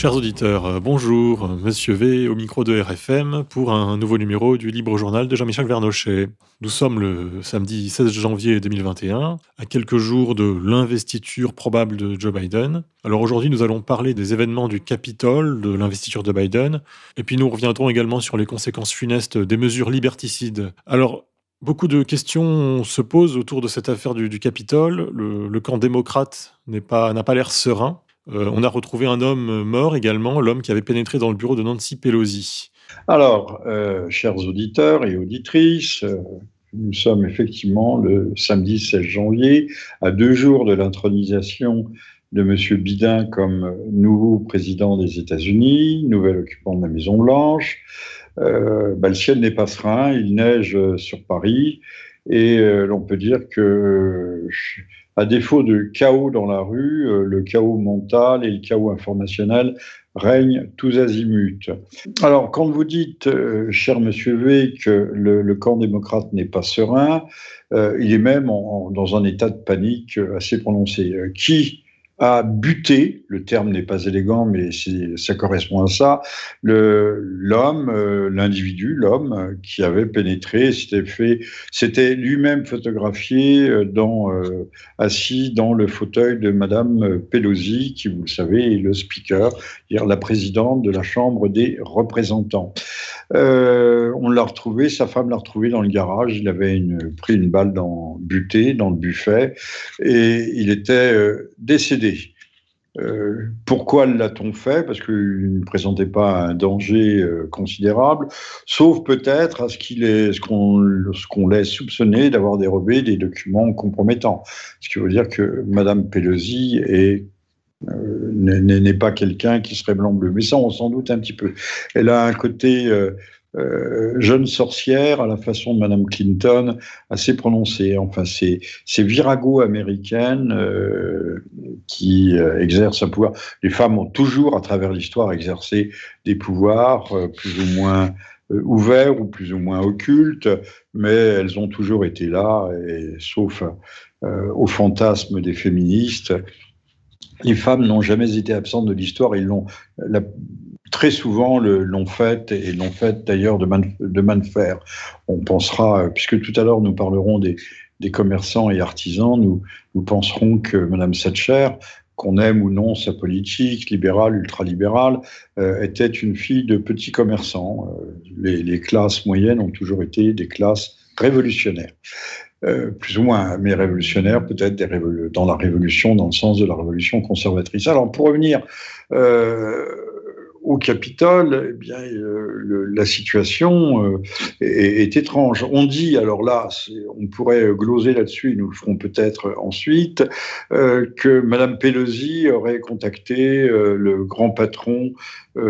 Chers auditeurs, bonjour, Monsieur V au micro de ERFM pour un nouveau numéro du Libre Journal de Jean-Michel Vernochet. Nous sommes le samedi 16 janvier 2021, à quelques jours de l'investiture probable de Joe Biden. Alors aujourd'hui, nous allons parler des événements du Capitole, de l'investiture de Biden, et puis nous reviendrons également sur les conséquences funestes des mesures liberticides. Alors, beaucoup de questions se posent autour de cette affaire du Capitole. Le camp démocrate n'a pas l'air serein. On a retrouvé un homme mort également, l'homme qui avait pénétré dans le bureau de Nancy Pelosi. Alors, chers auditeurs et auditrices, nous sommes effectivement le samedi 16 janvier, à 2 jours de l'intronisation de M. Biden comme nouveau président des États-Unis, nouvel occupant de la Maison-Blanche. Le ciel n'est pas serein, il neige sur Paris et l'on peut dire que, à défaut de chaos dans la rue, le chaos mental et le chaos informationnel règnent tous azimuts. Alors, quand vous dites, cher Monsieur V, que le camp démocrate n'est pas serein, il est même dans un état de panique assez prononcé. Qui a buté, le terme n'est pas élégant, mais ça correspond à ça, l'homme qui avait pénétré, s'était lui-même photographié assis dans le fauteuil de Madame Pelosi, qui, vous le savez, est le speaker, c'est-à-dire la présidente de la Chambre des représentants. On l'a retrouvé, sa femme l'a retrouvé dans le garage, il avait pris une balle butée dans le buffet, et il était décédé. Pourquoi l'a-t-on fait? Parce qu'il ne présentait pas un danger considérable, sauf peut-être à ce qu'on laisse soupçonner d'avoir dérobé des documents compromettants. Ce qui veut dire que Mme Pelosi n'est pas quelqu'un qui serait blanc-bleu. Mais ça, on s'en doute un petit peu. Elle a un côté jeune sorcière, à la façon de Madame Clinton, assez prononcée. Enfin, ces virago américaines qui exercent un pouvoir. Les femmes ont toujours, à travers l'histoire, exercé des pouvoirs plus ou moins ouverts ou plus ou moins occultes, mais elles ont toujours été là, et, sauf au fantasme des féministes. Les femmes n'ont jamais été absentes de l'histoire, ils l'ont très souvent l'ont fait, et l'ont fait d'ailleurs de main de fer. On pensera, puisque tout à l'heure nous parlerons des commerçants et artisans, nous penserons que Mme Thatcher, qu'on aime ou non sa politique, libérale, ultralibérale, était une fille de petits commerçants. Les classes moyennes ont toujours été des classes révolutionnaires. Plus ou moins, mais révolutionnaires, peut-être dans la révolution, dans le sens de la révolution conservatrice. Alors, pour revenir au Capitole, eh bien, la situation est étrange. On dit, alors là, on pourrait gloser là-dessus, nous le ferons peut-être ensuite, que Mme Pelosi aurait contacté le grand patron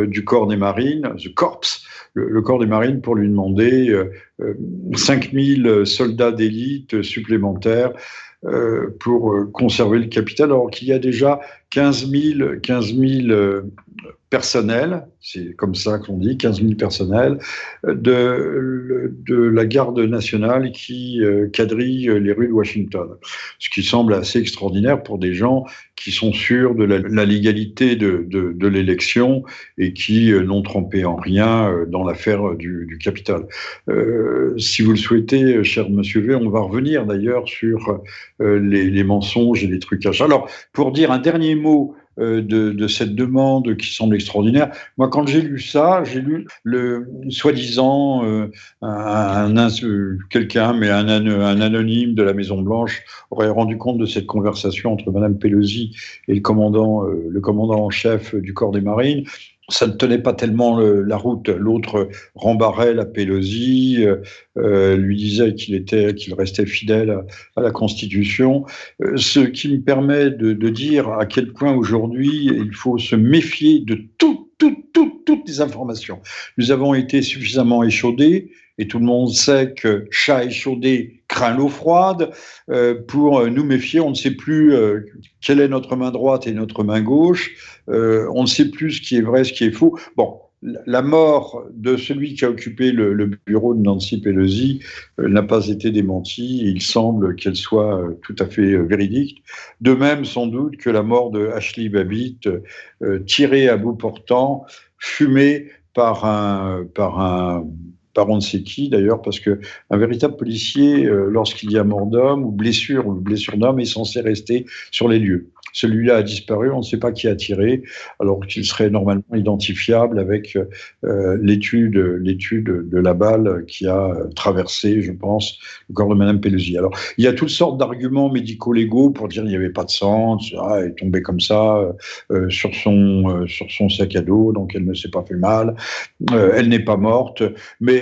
du Corps des Marines, The Corps, le Corps des Marines, pour lui demander 5000 soldats d'élite supplémentaires pour conserver le capital, alors qu'il y a déjà 15 000 personnels, c'est comme ça qu'on dit, 15 000 personnels de la Garde nationale qui quadrillent les rues de Washington. Ce qui semble assez extraordinaire pour des gens qui sont sûrs de la légalité de l'élection et qui n'ont trempé en rien dans l'affaire du Capitole. Si vous le souhaitez, cher Monsieur V, on va revenir d'ailleurs sur les mensonges et les trucages. Alors, pour dire un dernier mot de cette demande qui semble extraordinaire. Moi, quand j'ai lu ça, j'ai lu le soi-disant quelqu'un, mais un anonyme de la Maison-Blanche aurait rendu compte de cette conversation entre Mme Pelosi et le commandant en chef du Corps des Marines. Ça ne tenait pas tellement la route. L'autre rembarrait la Pelosi, lui disait qu'il restait fidèle à la Constitution. Ce qui me permet de dire à quel point aujourd'hui il faut se méfier de toutes les informations. Nous avons été suffisamment échaudés, et tout le monde sait que chat échaudé craint l'eau froide. Pour nous méfier, on ne sait plus quelle est notre main droite et notre main gauche. On ne sait plus ce qui est vrai, ce qui est faux. Bon, la mort de celui qui a occupé le bureau de Nancy Pelosi n'a pas été démentie. Il semble qu'elle soit tout à fait véridique. De même, sans doute, que la mort de Ashley Babbitt, tirée à bout portant, fumée par on ne sait qui d'ailleurs, parce qu'un véritable policier, lorsqu'il y a mort d'homme ou blessure d'homme, est censé rester sur les lieux. Celui-là a disparu, on ne sait pas qui a tiré, alors qu'il serait normalement identifiable avec l'étude de la balle qui a traversé, je pense, le corps de Mme Pelosi. Alors, il y a toutes sortes d'arguments médico-légaux pour dire qu'il n'y avait pas de sang, elle est tombée comme ça sur son sac à dos, donc elle ne s'est pas fait mal, elle n'est pas morte, mais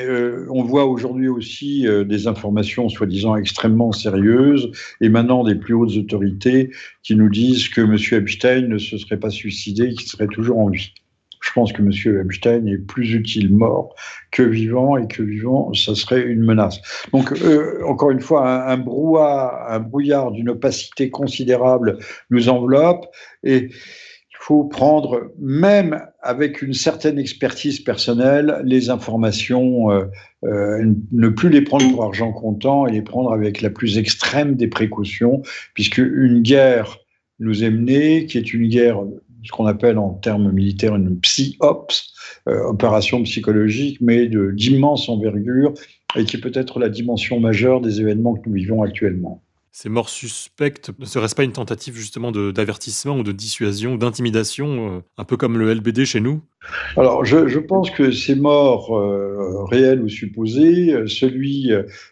on voit aujourd'hui aussi des informations soi-disant extrêmement sérieuses émanant des plus hautes autorités qui nous disent que M. Epstein ne se serait pas suicidé, qu'il serait toujours en vie. Je pense que M. Epstein est plus utile mort que vivant, et que vivant, ça serait une menace. Donc, encore une fois, un brouillard d'une opacité considérable nous enveloppe, et il faut prendre, même avec une certaine expertise personnelle, les informations, ne plus les prendre pour argent comptant, et les prendre avec la plus extrême des précautions, puisque une guerre nous est menée, qui est une guerre, ce qu'on appelle en termes militaires une psy-ops, opération psychologique, mais d'immense envergure, et qui peut être la dimension majeure des événements que nous vivons actuellement. Ces morts suspectes, ne serait-ce pas une tentative justement d'avertissement ou de dissuasion, d'intimidation, un peu comme le LBD chez nous ? Alors, je pense que ces morts réelles ou supposées,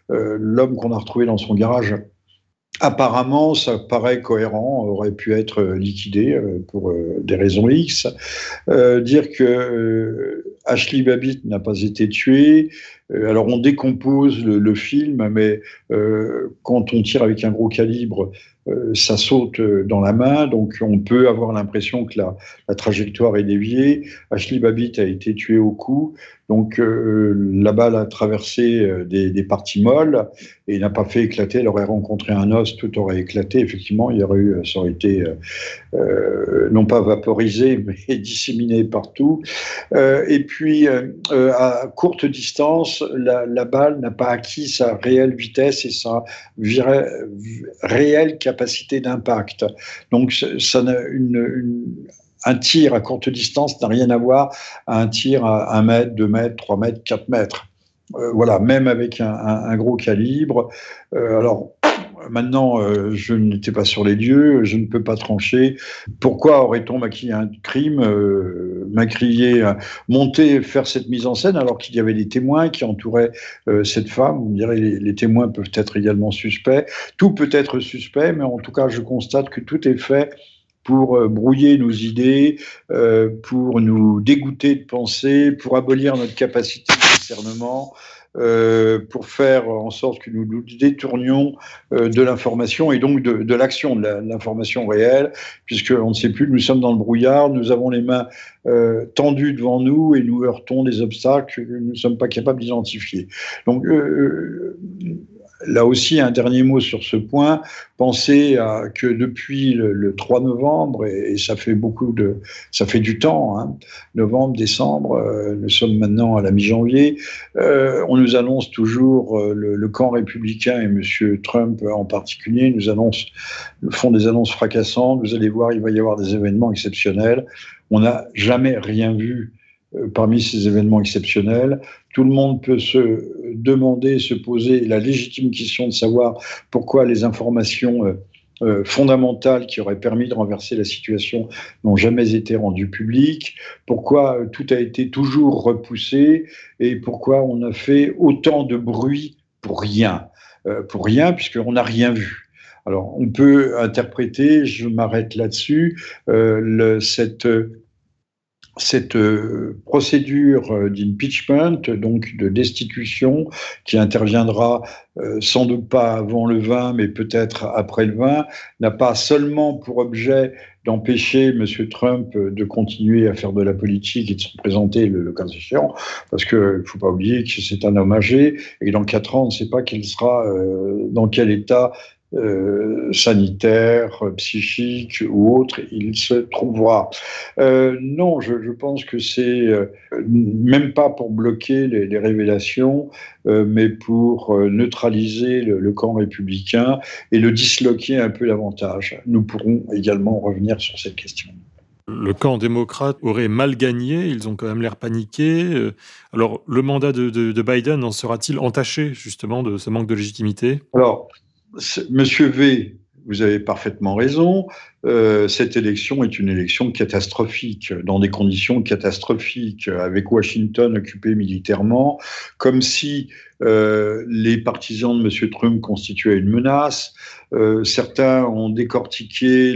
l'homme qu'on a retrouvé dans son garage, apparemment, ça paraît cohérent, aurait pu être liquidé pour des raisons X. Dire que Ashley Babbitt n'a pas été tuée, alors on décompose le film, mais quand on tire avec un gros calibre, ça saute dans la main, donc on peut avoir l'impression que la trajectoire est déviée. Ashley Babbitt a été tuée au cou, donc la balle a traversé des parties molles et n'a pas fait éclater. Elle aurait rencontré un os, tout aurait éclaté. Effectivement, ça aurait été non pas vaporisé, mais disséminé partout. Et puis, à courte distance, la balle n'a pas acquis sa réelle vitesse et sa réelle capacité d'impact. Donc, ça n'a un tir à courte distance n'a rien à voir à un tir à 1 mètre, 2 mètres, 3 mètres, 4 mètres. Voilà, même avec un gros calibre. Alors, maintenant, je n'étais pas sur les lieux, je ne peux pas trancher. Pourquoi aurait-on maquillé un crime, monter, faire cette mise en scène, alors qu'il y avait des témoins qui entouraient cette femme? Vous me direz, les témoins peuvent être également suspects. Tout peut être suspect, mais en tout cas, je constate que tout est fait pour brouiller nos idées, pour nous dégoûter de penser, pour abolir notre capacité de discernement, pour faire en sorte que nous nous détournions de l'information et donc de l'action, de l'information réelle, puisqu'on ne sait plus, nous sommes dans le brouillard, nous avons les mains tendues devant nous et nous heurtons des obstacles que nous ne sommes pas capables d'identifier. Donc, là aussi, un dernier mot sur ce point. Pensez que depuis le 3 novembre, et ça fait du temps, hein, novembre, décembre, nous sommes maintenant à la mi-janvier, on nous annonce toujours, le camp républicain et M. Trump en particulier, font des annonces fracassantes. Vous allez voir, il va y avoir des événements exceptionnels. On n'a jamais rien vu parmi ces événements exceptionnels. Tout le monde peut se demander, se poser la légitime question de savoir pourquoi les informations fondamentales qui auraient permis de renverser la situation n'ont jamais été rendues publiques, pourquoi tout a été toujours repoussé et pourquoi on a fait autant de bruit pour rien puisqu'on n'a rien vu. Alors, on peut interpréter, je m'arrête là-dessus, cette procédure d'impeachment, donc de destitution, qui interviendra sans doute pas avant le 20, mais peut-être après le 20, n'a pas seulement pour objet d'empêcher M. Trump de continuer à faire de la politique et de se présenter le cas échéant, parce qu'il ne faut pas oublier que c'est un homme âgé, et dans 4 ans, on ne sait pas dans quel état sanitaire, psychique ou autre, il se trouvera. Non, je pense que c'est même pas pour bloquer les révélations, mais pour neutraliser le camp républicain et le disloquer un peu davantage. Nous pourrons également revenir sur cette question. Le camp démocrate aurait mal gagné, ils ont quand même l'air paniqués. Alors, le mandat de Biden en sera-t-il entaché, justement, de ce manque de légitimité ? Alors, Monsieur V, vous avez parfaitement raison, cette élection est une élection catastrophique, dans des conditions catastrophiques, avec Washington occupé militairement, comme si les partisans de M. Trump constituaient une menace. Certains ont décortiqué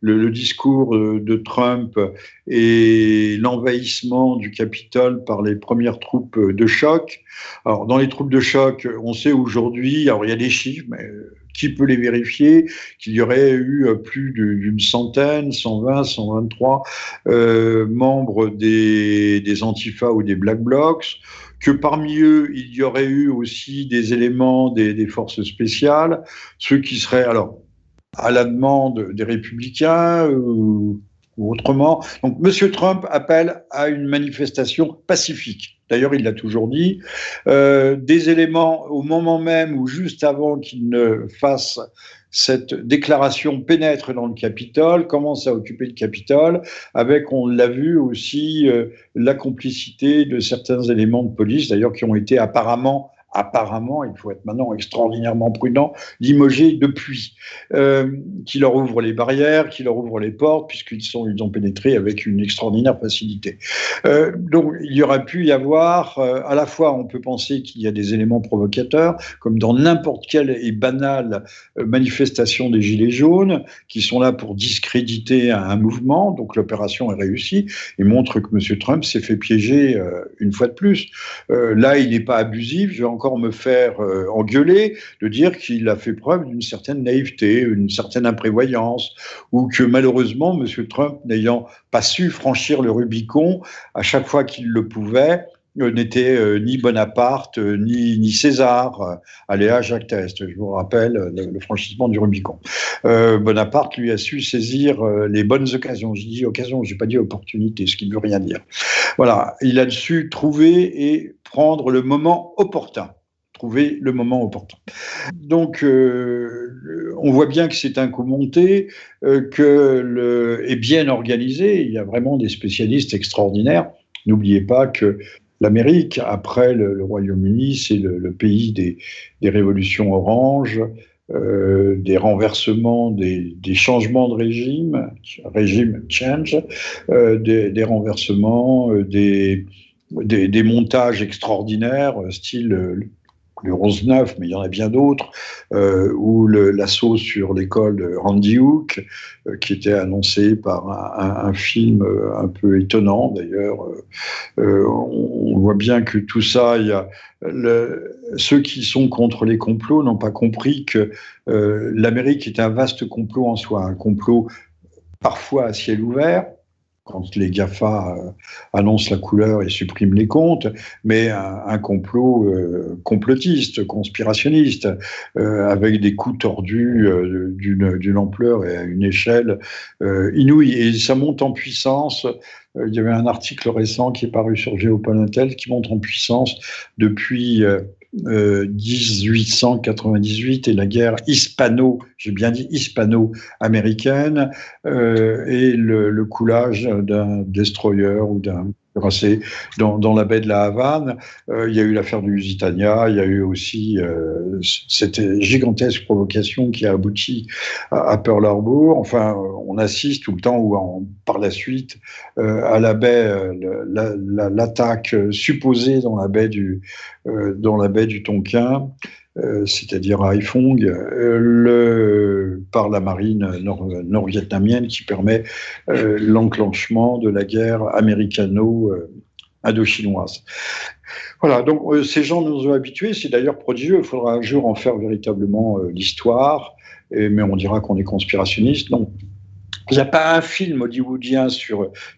le discours de Trump et l'envahissement du Capitole par les premières troupes de choc. Alors, dans les troupes de choc, on sait aujourd'hui, alors il y a des chiffres, mais qui peut les vérifier, qu'il y aurait eu plus d'une centaine, 120, 123 membres des Antifa ou des Black Blocs, que parmi eux, il y aurait eu aussi des éléments des forces spéciales, ceux qui seraient alors à la demande des républicains ou autrement. Donc M. Trump appelle à une manifestation pacifique. D'ailleurs, il l'a toujours dit, des éléments au moment même ou juste avant qu'il ne fasse cette déclaration pénètre dans le Capitole, commence à occuper le Capitole, avec, on l'a vu aussi, la complicité de certains éléments de police, d'ailleurs qui ont été apparemment, il faut être maintenant extraordinairement prudent, limogés depuis, qui leur ouvrent les barrières, qui leur ouvrent les portes, puisqu'ils ont pénétré avec une extraordinaire facilité. Donc, il y aurait pu y avoir, à la fois, on peut penser qu'il y a des éléments provocateurs, comme dans n'importe quelle et banale manifestation des Gilets jaunes, qui sont là pour discréditer un mouvement, donc l'opération est réussie, et montre que M. Trump s'est fait piéger une fois de plus. Là, il n'est pas abusif, je vais encore me faire engueuler, de dire qu'il a fait preuve d'une certaine naïveté, une certaine imprévoyance, ou que malheureusement, M. Trump, n'ayant pas su franchir le Rubicon à chaque fois qu'il le pouvait, n'était ni Bonaparte, ni César, aléa Jacques Test, je vous rappelle, le franchissement du Rubicon. Bonaparte, lui, a su saisir les bonnes occasions. Je dis occasion, je n'ai pas dit opportunité, ce qui ne veut rien dire. Voilà, il a su trouver et prendre le moment opportun. Trouver le moment opportun. Donc, on voit bien que c'est un coup monté, est bien organisé, il y a vraiment des spécialistes extraordinaires. N'oubliez pas que l'Amérique, après le Royaume-Uni, c'est le pays des révolutions oranges, des renversements, des changements de régime change, des renversements, des montages extraordinaires, style le 11-9, mais il y en a bien d'autres, ou l'assaut sur l'école de Randy Hook, qui était annoncé par un film un peu étonnant, d'ailleurs. On voit bien que tout ça, ceux qui sont contre les complots n'ont pas compris que l'Amérique est un vaste complot en soi, un complot parfois à ciel ouvert, quand les GAFA annoncent la couleur et suppriment les comptes, mais un complot complotiste, conspirationniste, avec des coups tordus d'une ampleur et à une échelle inouïe. Et ça monte en puissance. Il y avait un article récent qui est paru sur GeoPolintel qui monte en puissance depuis 1898 et la guerre hispano-américaine et le coulage d'un destroyer ou d'un cuirassé dans la baie de la Havane. Il y a eu l'affaire du Lusitania, il y a eu aussi cette gigantesque provocation qui a abouti à Pearl Harbor. Enfin, on assiste tout le temps par la suite à la baie, l'attaque supposée dans la baie du Tonkin, c'est-à-dire à Haiphong, par la marine nord-vietnamienne qui permet l'enclenchement de la guerre américano-indochinoise. Voilà, donc ces gens nous ont habitués, c'est d'ailleurs prodigieux, il faudra un jour en faire véritablement l'histoire, mais on dira qu'on est conspirationniste, non. Il n'y a pas un film hollywoodien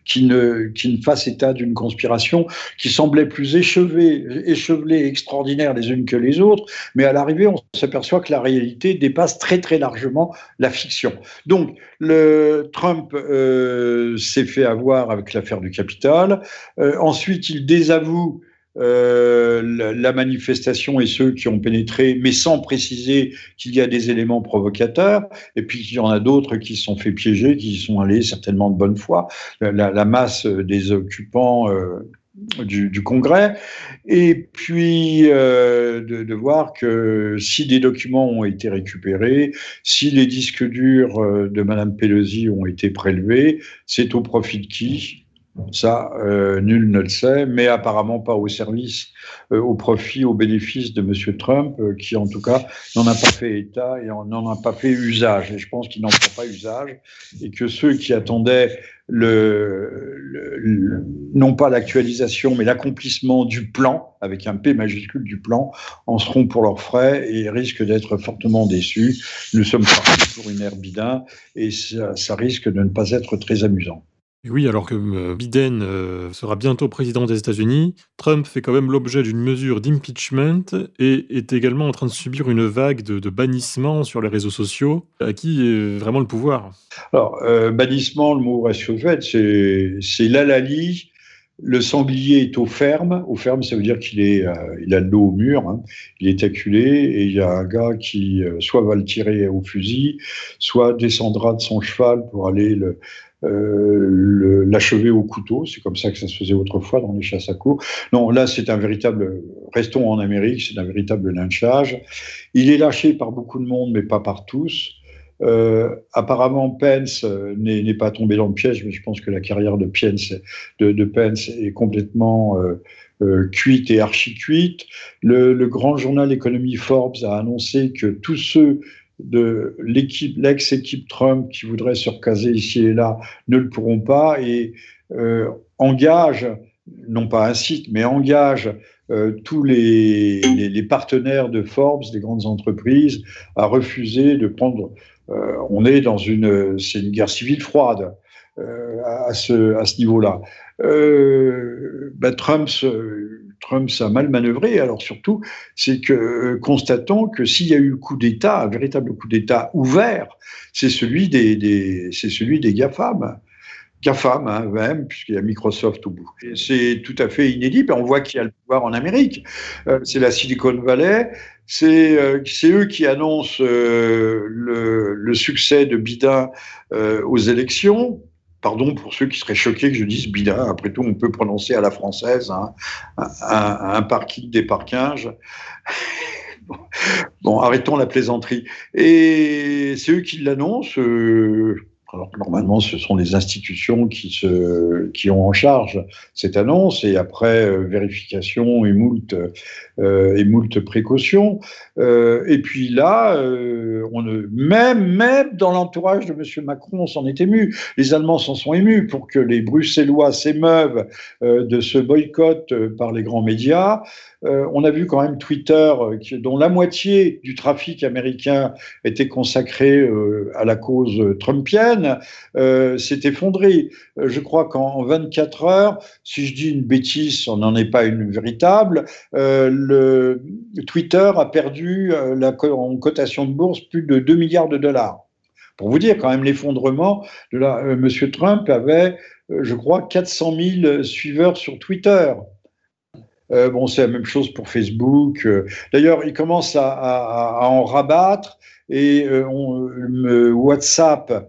qui ne fasse état d'une conspiration qui semblait plus échevelée et extraordinaire les unes que les autres, mais à l'arrivée, on s'aperçoit que la réalité dépasse très très largement la fiction. Donc, Trump s'est fait avoir avec l'affaire du Capitole. Ensuite, il désavoue la manifestation et ceux qui ont pénétré, mais sans préciser qu'il y a des éléments provocateurs, et puis qu'il y en a d'autres qui se sont fait piéger, qui sont allés certainement de bonne foi, la masse des occupants du Congrès, et puis de voir que si des documents ont été récupérés, si les disques durs de Madame Pelosi ont été prélevés, c'est au profit de qui ? Ça, nul ne le sait, mais apparemment pas au service, au profit, au bénéfice de M. Trump, qui en tout cas n'en a pas fait état et n'en a pas fait usage. Et je pense qu'il n'en prend pas usage et que ceux qui attendaient non pas l'actualisation, mais l'accomplissement du plan, avec un P majuscule du plan, en seront pour leurs frais et risquent d'être fortement déçus. Nous sommes partis pour une ère bidin et ça risque de ne pas être très amusant. Oui, alors que Biden sera bientôt président des États-Unis, Trump fait quand même l'objet d'une mesure d'impeachment et est également en train de subir une vague de bannissement sur les réseaux sociaux. À qui est vraiment le pouvoir ? Alors, bannissement, le mot reste au fait, c'est l'hallali. Le sanglier est aux fermes. Aux fermes, ça veut dire qu'il a le dos au mur. Hein. Il est acculé et il y a un gars qui soit va le tirer au fusil, soit descendra de son cheval pour aller l'achever au couteau. C'est comme ça que ça se faisait autrefois dans les chasses à courre. Non, là, c'est un véritable... Restons en Amérique, c'est un véritable lynchage. Il est lâché par beaucoup de monde, mais pas par tous. Apparemment, Pence n'est pas tombé dans le piège, mais je pense que la carrière de Pence est complètement cuite et archi-cuite. Le grand journal Économie Forbes a annoncé que tous ceux de l'ex-équipe Trump qui voudraient se recaser ici et là ne le pourront pas et engage, non pas incite, mais engage tous les partenaires de Forbes, des grandes entreprises, à refuser de prendre... c'est une guerre civile froide à ce niveau-là. Trump a mal manœuvré, alors surtout, c'est que constatons que s'il y a eu le coup d'État, un véritable coup d'État ouvert, c'est celui des GAFAM. GAFAM, hein, même, puisqu'il y a Microsoft au bout. Et c'est tout à fait inédit, on voit qu'il y a le pouvoir en Amérique. C'est la Silicon Valley, c'est eux qui annoncent le succès de Biden aux élections. Pardon pour ceux qui seraient choqués que je dise Biden, après tout on peut prononcer à la française, hein, un parking des parquinges. Bon, arrêtons la plaisanterie. Et c'est eux qui l'annoncent... Alors que normalement, ce sont les institutions qui ont en charge cette annonce, et après vérification et moult précautions. Et puis là, même dans l'entourage de M. Macron, on s'en est ému. Les Allemands s'en sont émus pour que les Bruxellois s'émeuvent de ce boycott par les grands médias. On a vu quand même Twitter, dont la moitié du trafic américain était consacré à la cause trumpienne, s'est effondré. Je crois qu'en 24 heures, si je dis une bêtise, on n'en est pas une véritable, Twitter a perdu en cotation de bourse plus de 2 milliards de dollars. Pour vous dire quand même l'effondrement, M. Trump avait, je crois, 400 000 suiveurs sur Twitter. Bon, c'est la même chose pour Facebook. D'ailleurs, ils commencent à en rabattre et WhatsApp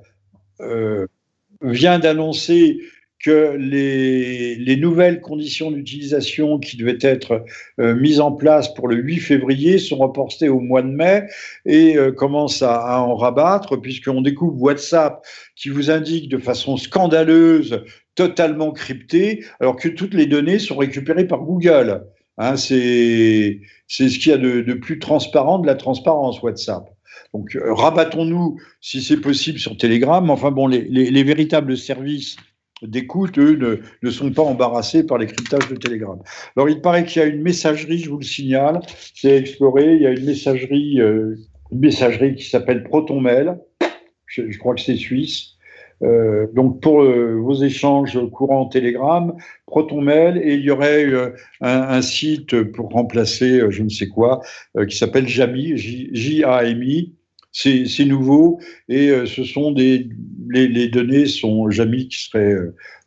vient d'annoncer que les nouvelles conditions d'utilisation qui devaient être mises en place pour le 8 février sont reportées au mois de mai et commencent à en rabattre, puisqu'on découvre WhatsApp qui vous indique de façon scandaleuse, totalement cryptée, alors que toutes les données sont récupérées par Google. Hein, c'est ce qu'il y a de plus transparent de la transparence, WhatsApp. Donc, rabattons-nous, si c'est possible, sur Telegram. Enfin bon, les véritables services d'écoute, eux, ne sont pas embarrassés par les cryptages de Telegram. Alors, il paraît qu'il y a une messagerie, je vous le signale, c'est à explorer, il y a une messagerie qui s'appelle ProtonMail, je crois que c'est suisse, Donc pour vos échanges courants Telegram, ProtonMail, et il y aurait un site pour remplacer je ne sais quoi qui s'appelle Jami, J-A-M-I. C'est nouveau et ce sont les données sont Jami qui serait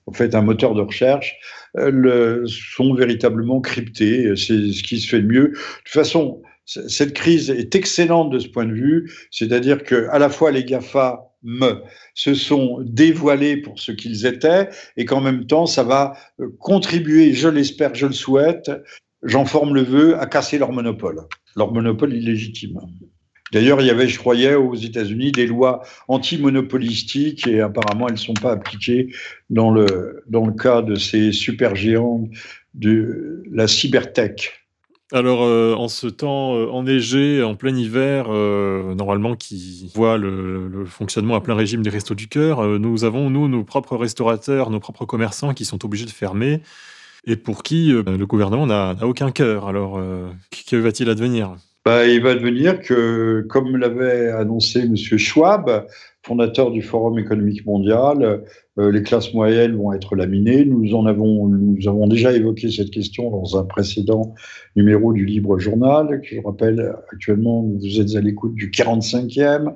en fait un moteur de recherche sont véritablement cryptées. C'est ce qui se fait de mieux. De toute façon, cette crise est excellente de ce point de vue, c'est-à-dire que à la fois les GAFAM se sont dévoilés pour ce qu'ils étaient et qu'en même temps ça va contribuer, je l'espère, je le souhaite, j'en forme le vœu, à casser leur monopole illégitime. D'ailleurs, il y avait, je croyais, aux États-Unis des lois anti-monopolistiques et apparemment elles ne sont pas appliquées dans le cas de ces supergéants de la cybertech. Alors, en ce temps enneigé, en plein hiver, normalement qui voit le fonctionnement à plein régime des Restos du Cœur, nous avons, nos propres restaurateurs, nos propres commerçants qui sont obligés de fermer et pour qui le gouvernement n'a aucun cœur. Alors, que va-t-il advenir ? Il va advenir que, comme l'avait annoncé M. Schwab, fondateur du Forum économique mondial, les classes moyennes vont être laminées. Nous avons déjà évoqué cette question dans un précédent numéro du Libre Journal, que je rappelle actuellement, vous êtes à l'écoute du 45e,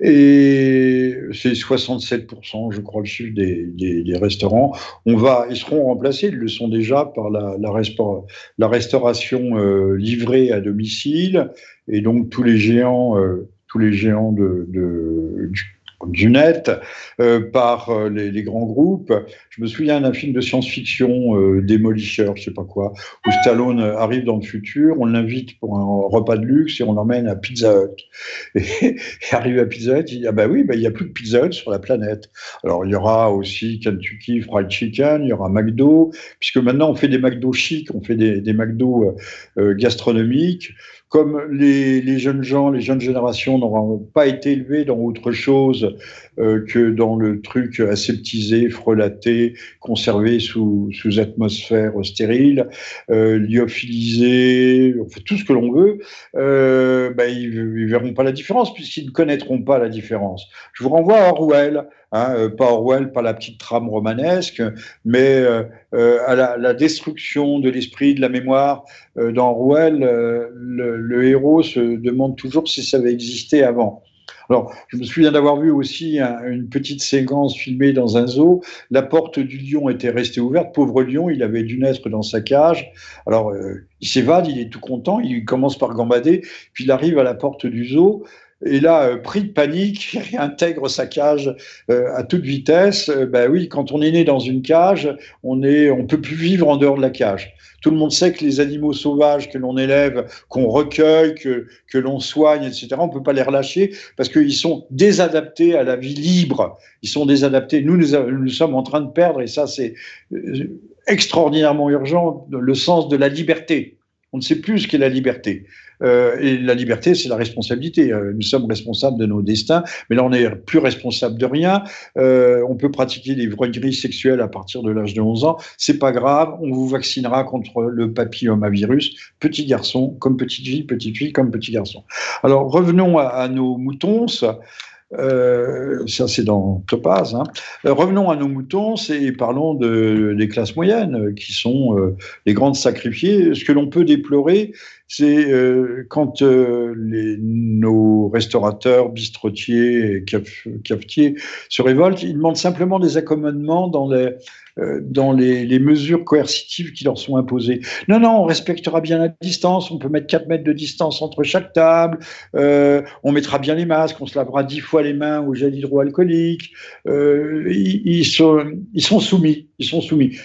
et c'est 67%, je crois, le chiffre des restaurants. Ils seront remplacés, ils le sont déjà, par la restauration livrée à domicile, et donc tous les géants du net, par les grands groupes. Je me souviens d'un film de science-fiction, Démolisseur, je ne sais pas quoi, où Stallone arrive dans le futur, on l'invite pour un repas de luxe et on l'emmène à Pizza Hut. Et arrivé à Pizza Hut, il dit « Ah ben oui, il n'y a plus de Pizza Hut sur la planète ». Alors, il y aura aussi Kentucky Fried Chicken, il y aura McDo, puisque maintenant, on fait des McDo chic, on fait des McDo gastronomiques. Comme les jeunes générations n'auront pas été élevées dans autre chose que dans le truc aseptisé, frelaté, conservé sous atmosphère stérile, lyophilisé, enfin, tout ce que l'on veut, ils verront pas la différence puisqu'ils ne connaîtront pas la différence. Je vous renvoie à Orwell. Pas Orwell, pas la petite trame romanesque, mais à la destruction de l'esprit, de la mémoire. Dans Orwell, le héros se demande toujours si ça avait existé avant. Alors, je me souviens d'avoir vu aussi une petite séquence filmée dans un zoo. La porte du lion était restée ouverte. Pauvre lion, il avait dû naître dans sa cage. Alors, il s'évade, il est tout content, il commence par gambader, puis il arrive à la porte du zoo. Et là, pris de panique, il réintègre sa cage à toute vitesse. Oui, quand on est né dans une cage, on peut plus vivre en dehors de la cage. Tout le monde sait que les animaux sauvages que l'on élève, qu'on recueille, que l'on soigne, etc., on ne peut pas les relâcher parce qu'ils sont désadaptés à la vie libre. Ils sont désadaptés. Nous sommes en train de perdre, et ça, c'est extraordinairement urgent, le sens de la liberté. On ne sait plus ce qu'est la liberté. Et la liberté, c'est la responsabilité. Nous sommes responsables de nos destins, mais là, on n'est plus responsable de rien. On peut pratiquer des vronneries sexuelles à partir de l'âge de 11 ans. C'est pas grave, on vous vaccinera contre le papillomavirus, petit garçon comme petite fille comme petit garçon. Alors, revenons à nos moutons. Ça, c'est dans Topaz. Revenons à nos moutons et parlons des classes moyennes qui sont les grandes sacrifiées. Ce que l'on peut déplorer, c'est quand nos restaurateurs, bistrotiers et cafetiers se révoltent, ils demandent simplement des accommodements dans les mesures coercitives qui leur sont imposées. Non, on respectera bien la distance, on peut mettre 4 mètres de distance entre chaque table, on mettra bien les masques, on se lavera 10 fois les mains au gel hydroalcoolique, ils sont soumis.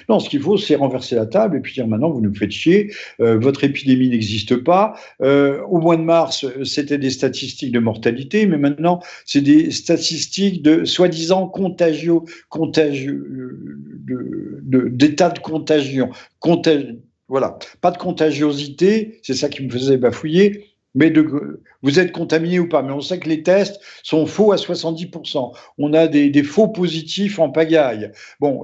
Non, ce qu'il faut, c'est renverser la table et puis dire maintenant, vous nous faites chier, votre épidémie n'existe pas. Au mois de mars, c'était des statistiques de mortalité, mais maintenant, c'est des statistiques de soi-disant d'état de contagion. Voilà. Pas de contagiosité, c'est ça qui me faisait bafouiller, mais vous êtes contaminé ou pas. Mais on sait que les tests sont faux à 70%. On a des faux positifs en pagaille. Bon,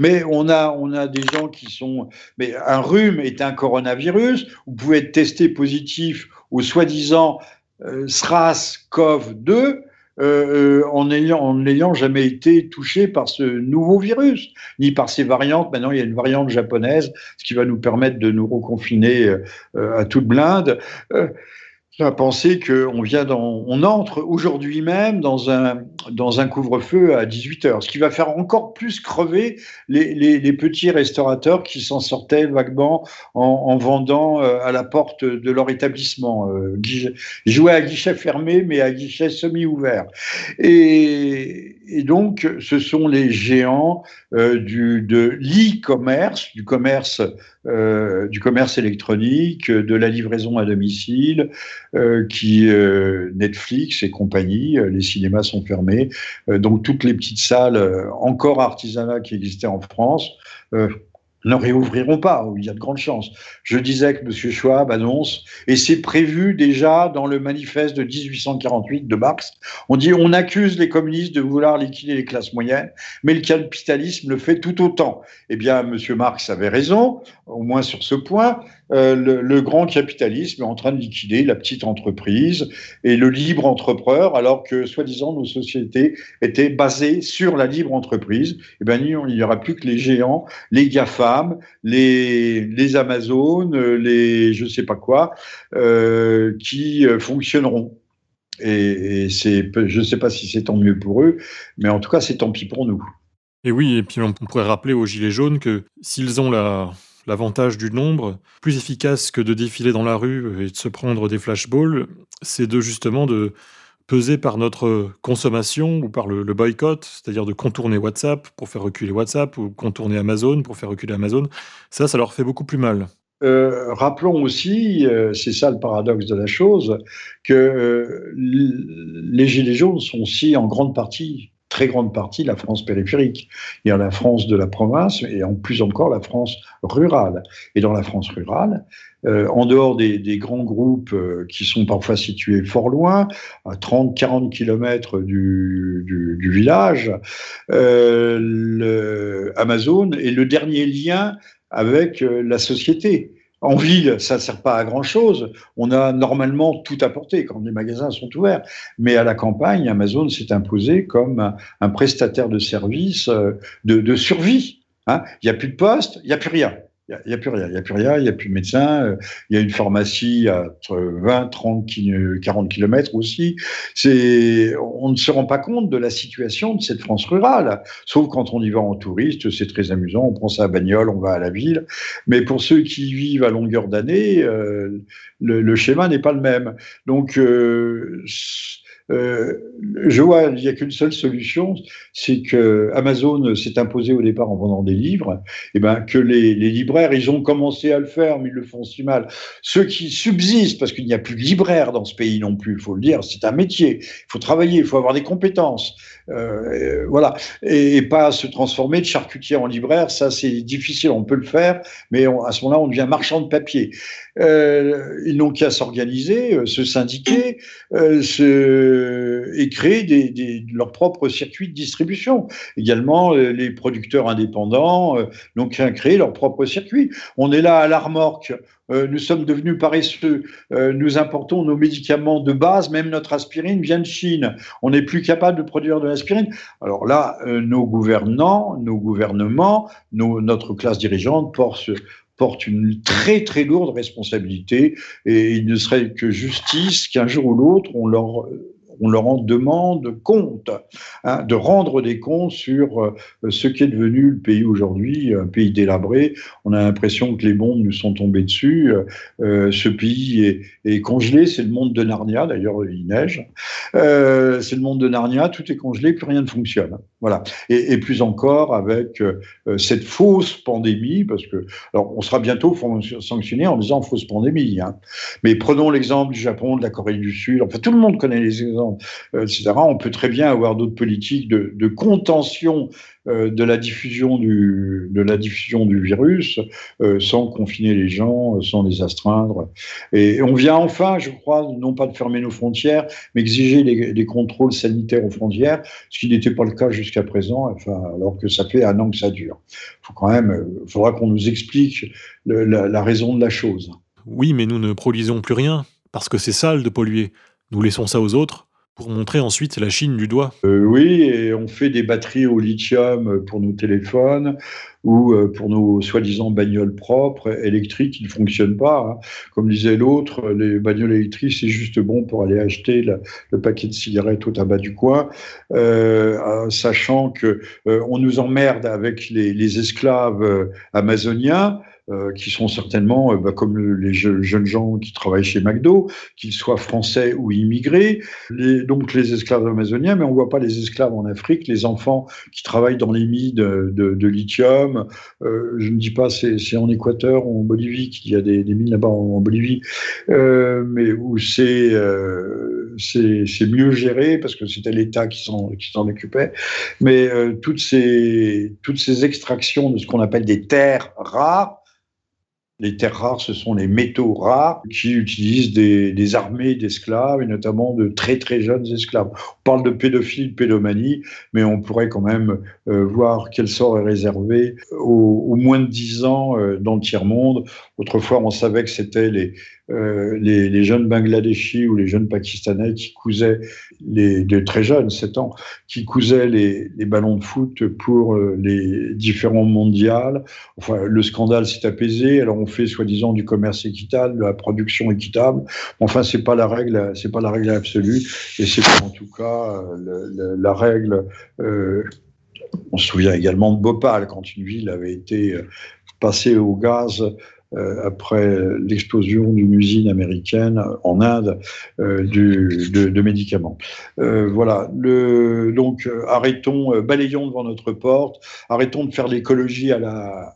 mais on a des gens qui sont... Mais un rhume est un coronavirus. Vous pouvez être testé positif au soi-disant SRAS-CoV-2. en n'ayant jamais été touché par ce nouveau virus, ni par ses variantes. Maintenant, il y a une variante japonaise, ce qui va nous permettre de nous reconfiner à toute blinde. À penser qu'on entre aujourd'hui même dans un couvre-feu à 18h, ce qui va faire encore plus crever les petits restaurateurs qui s'en sortaient vaguement en vendant à la porte de leur établissement. Ils jouaient à guichet fermé, mais à guichet semi-ouvert. Et donc, ce sont les géants de l'e-commerce, du commerce électronique, de la livraison à domicile, Netflix et compagnie, les cinémas sont fermés, donc toutes les petites salles encore artisanales qui existaient en France ne réouvriront pas, il y a de grandes chances. Je disais que M. Schwab annonce, et c'est prévu déjà dans le manifeste de 1848 de Marx, on dit on accuse les communistes de vouloir liquider les classes moyennes, mais le capitalisme le fait tout autant. Eh bien, M. Marx avait raison, au moins sur ce point. Le grand capitalisme est en train de liquider la petite entreprise et le libre entrepreneur, alors que, soi-disant, nos sociétés étaient basées sur la libre entreprise. Eh bien, il n'y aura plus que les géants, les GAFAM, les Amazones, les je ne sais pas quoi, qui fonctionneront. Et je ne sais pas si c'est tant mieux pour eux, mais en tout cas, c'est tant pis pour nous. Et oui, et puis on pourrait rappeler aux Gilets jaunes que s'ils ont l'avantage du nombre, plus efficace que de défiler dans la rue et de se prendre des flashballs, c'est justement de peser par notre consommation ou par le boycott, c'est-à-dire de contourner WhatsApp pour faire reculer WhatsApp ou contourner Amazon pour faire reculer Amazon. Ça leur fait beaucoup plus mal. Rappelons aussi, c'est ça le paradoxe de la chose, que les Gilets jaunes sont aussi en grande partie, très grande partie, la France périphérique. Il y a la France de la province et en plus encore la France rurale. Et dans la France rurale, en dehors des grands groupes qui sont parfois situés fort loin, à 30-40 km du village, Amazon est le dernier lien avec la société. En ville, ça ne sert pas à grand-chose. On a normalement tout apporté quand les magasins sont ouverts. Mais à la campagne, Amazon s'est imposé comme un prestataire de services de survie. Hein ? Il n'y a plus de poste, il n'y a plus rien. Il n'y a plus de médecin, il y a une pharmacie à 20, 30, 40 km aussi. On ne se rend pas compte de la situation de cette France rurale, sauf quand on y va en touriste, c'est très amusant, on prend sa bagnole, on va à la ville. Mais pour ceux qui y vivent à longueur d'année, le schéma n'est pas le même. Donc, je vois, il n'y a qu'une seule solution, c'est que Amazon s'est imposé au départ en vendant des livres, et ben que les libraires, ils ont commencé à le faire, mais ils le font si mal. Ceux qui subsistent, parce qu'il n'y a plus de libraires dans ce pays non plus, il faut le dire, c'est un métier, il faut travailler, il faut avoir des compétences, voilà, et pas se transformer de charcutier en libraire, ça c'est difficile, on peut le faire, mais à ce moment-là, on devient marchand de papier. Ils n'ont qu'à s'organiser, se syndiquer, et créer leur propre circuit de distribution. Également, les producteurs indépendants n'ont qu'à créer leur propre circuit. On est là à la remorque. Nous sommes devenus paresseux, nous importons nos médicaments de base, même notre aspirine vient de Chine, on n'est plus capable de produire de l'aspirine. Alors là, nos gouvernements, notre classe dirigeante porte une très très lourde responsabilité et il ne serait que justice qu'un jour ou l'autre, on leur en demande compte, hein, de rendre des comptes sur ce qu'est devenu le pays aujourd'hui, un pays délabré. On a l'impression que les bombes nous sont tombées dessus. Ce pays est congelé, c'est le monde de Narnia, d'ailleurs il neige. C'est le monde de Narnia, tout est congelé, plus rien ne fonctionne. Voilà. Et plus encore avec cette fausse pandémie, parce que, alors on sera bientôt sanctionné en disant fausse pandémie, hein. Mais prenons l'exemple du Japon, de la Corée du Sud, enfin tout le monde connaît les exemples. Etc. On peut très bien avoir d'autres politiques de contention de la diffusion du virus sans confiner les gens, sans les astreindre. Et on vient enfin, je crois, non pas de fermer nos frontières, mais exiger des contrôles sanitaires aux frontières, ce qui n'était pas le cas jusqu'à présent, enfin, alors que ça fait un an que ça dure. Il faudra qu'on nous explique la raison de la chose. Oui, mais nous ne produisons plus rien, parce que c'est sale de polluer. Nous laissons ça aux autres pour montrer ensuite la Chine du doigt. Oui, et on fait des batteries au lithium pour nos téléphones ou pour nos soi-disant bagnoles propres, électriques, qui ne fonctionnent pas. Hein. Comme disait l'autre, les bagnoles électriques, c'est juste bon pour aller acheter le paquet de cigarettes au tabac du coin, sachant qu'on nous emmerde avec les esclaves amazoniens, qui sont certainement, comme les jeunes gens qui travaillent chez McDo, qu'ils soient français ou immigrés, donc les esclaves amazoniens, mais on ne voit pas les esclaves en Afrique, les enfants qui travaillent dans les mines de lithium, je ne dis pas c'est en Équateur ou en Bolivie qu'il y a des mines là-bas en Bolivie, mais où c'est mieux géré parce que c'était l'État qui s'en occupait, mais toutes ces extractions de ce qu'on appelle des terres rares. Les terres rares, ce sont les métaux rares qui utilisent des armées d'esclaves, et notamment de très très jeunes esclaves. On parle de pédophilie, de pédomanie, mais on pourrait quand même voir quel sort est réservé aux moins de 10 ans dans le tiers-monde. Autrefois, on savait que c'était les jeunes Bangladeshis ou les jeunes Pakistanais qui cousaient, de très jeunes, 7 ans, qui cousaient les ballons de foot pour les différents mondiales. Enfin, le scandale s'est apaisé, alors on fait soi-disant du commerce équitable, de la production équitable. Enfin, c'est pas la règle absolue, et c'est en tout cas la règle. On se souvient également de Bhopal, quand une ville avait été passée au gaz après l'explosion d'une usine américaine en Inde de médicaments. Voilà, donc arrêtons, balayons devant notre porte, arrêtons de faire l'écologie à la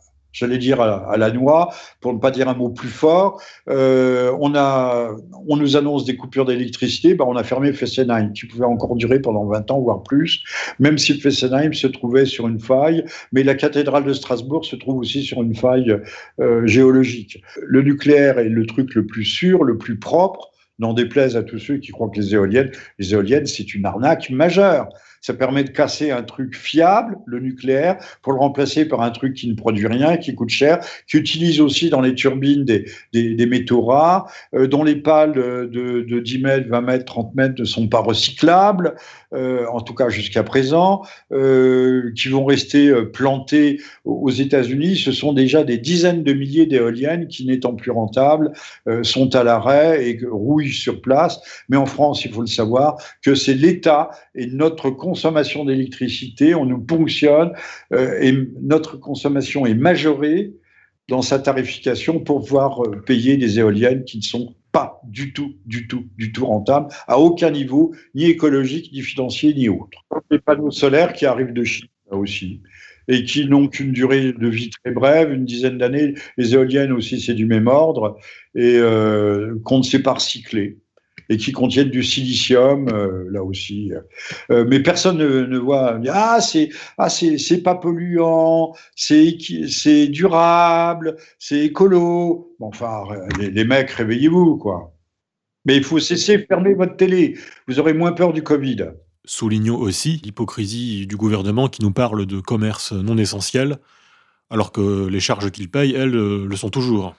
noix, pour ne pas dire un mot plus fort. On nous annonce des coupures d'électricité, on a fermé Fessenheim, qui pouvait encore durer pendant 20 ans, voire plus, même si Fessenheim se trouvait sur une faille, mais la cathédrale de Strasbourg se trouve aussi sur une faille géologique. Le nucléaire est le truc le plus sûr, le plus propre, n'en déplaise à tous ceux qui croient que les éoliennes, c'est une arnaque majeure. Ça permet de casser un truc fiable, le nucléaire, pour le remplacer par un truc qui ne produit rien, qui coûte cher, qui utilise aussi dans les turbines des métaux rares, dont les pales de 10 mètres, 20 mètres, 30 mètres ne sont pas recyclables, en tout cas jusqu'à présent, qui vont rester plantées aux États-Unis. Ce sont déjà des dizaines de milliers d'éoliennes qui, n'étant plus rentables, sont à l'arrêt et rouillent sur place. Mais en France, il faut le savoir, que c'est l'État et notre consommation d'électricité, on nous ponctionne, et notre consommation est majorée dans sa tarification pour pouvoir payer des éoliennes qui ne sont pas du tout rentables, à aucun niveau, ni écologique, ni financier, ni autre. Les panneaux solaires qui arrivent de Chine là aussi, et qui n'ont qu'une durée de vie très brève, une dizaine d'années, les éoliennes aussi c'est du même ordre, et qu'on ne sait pas recycler, et qui contiennent du silicium, là aussi. Mais personne ne voit, c'est pas polluant, c'est durable, c'est écolo. Bon, enfin, les mecs, réveillez-vous, quoi. Mais il faut cesser de fermer votre télé, vous aurez moins peur du Covid. Soulignons aussi l'hypocrisie du gouvernement qui nous parle de commerce non essentiel, alors que les charges qu'il paye, elles, le sont toujours.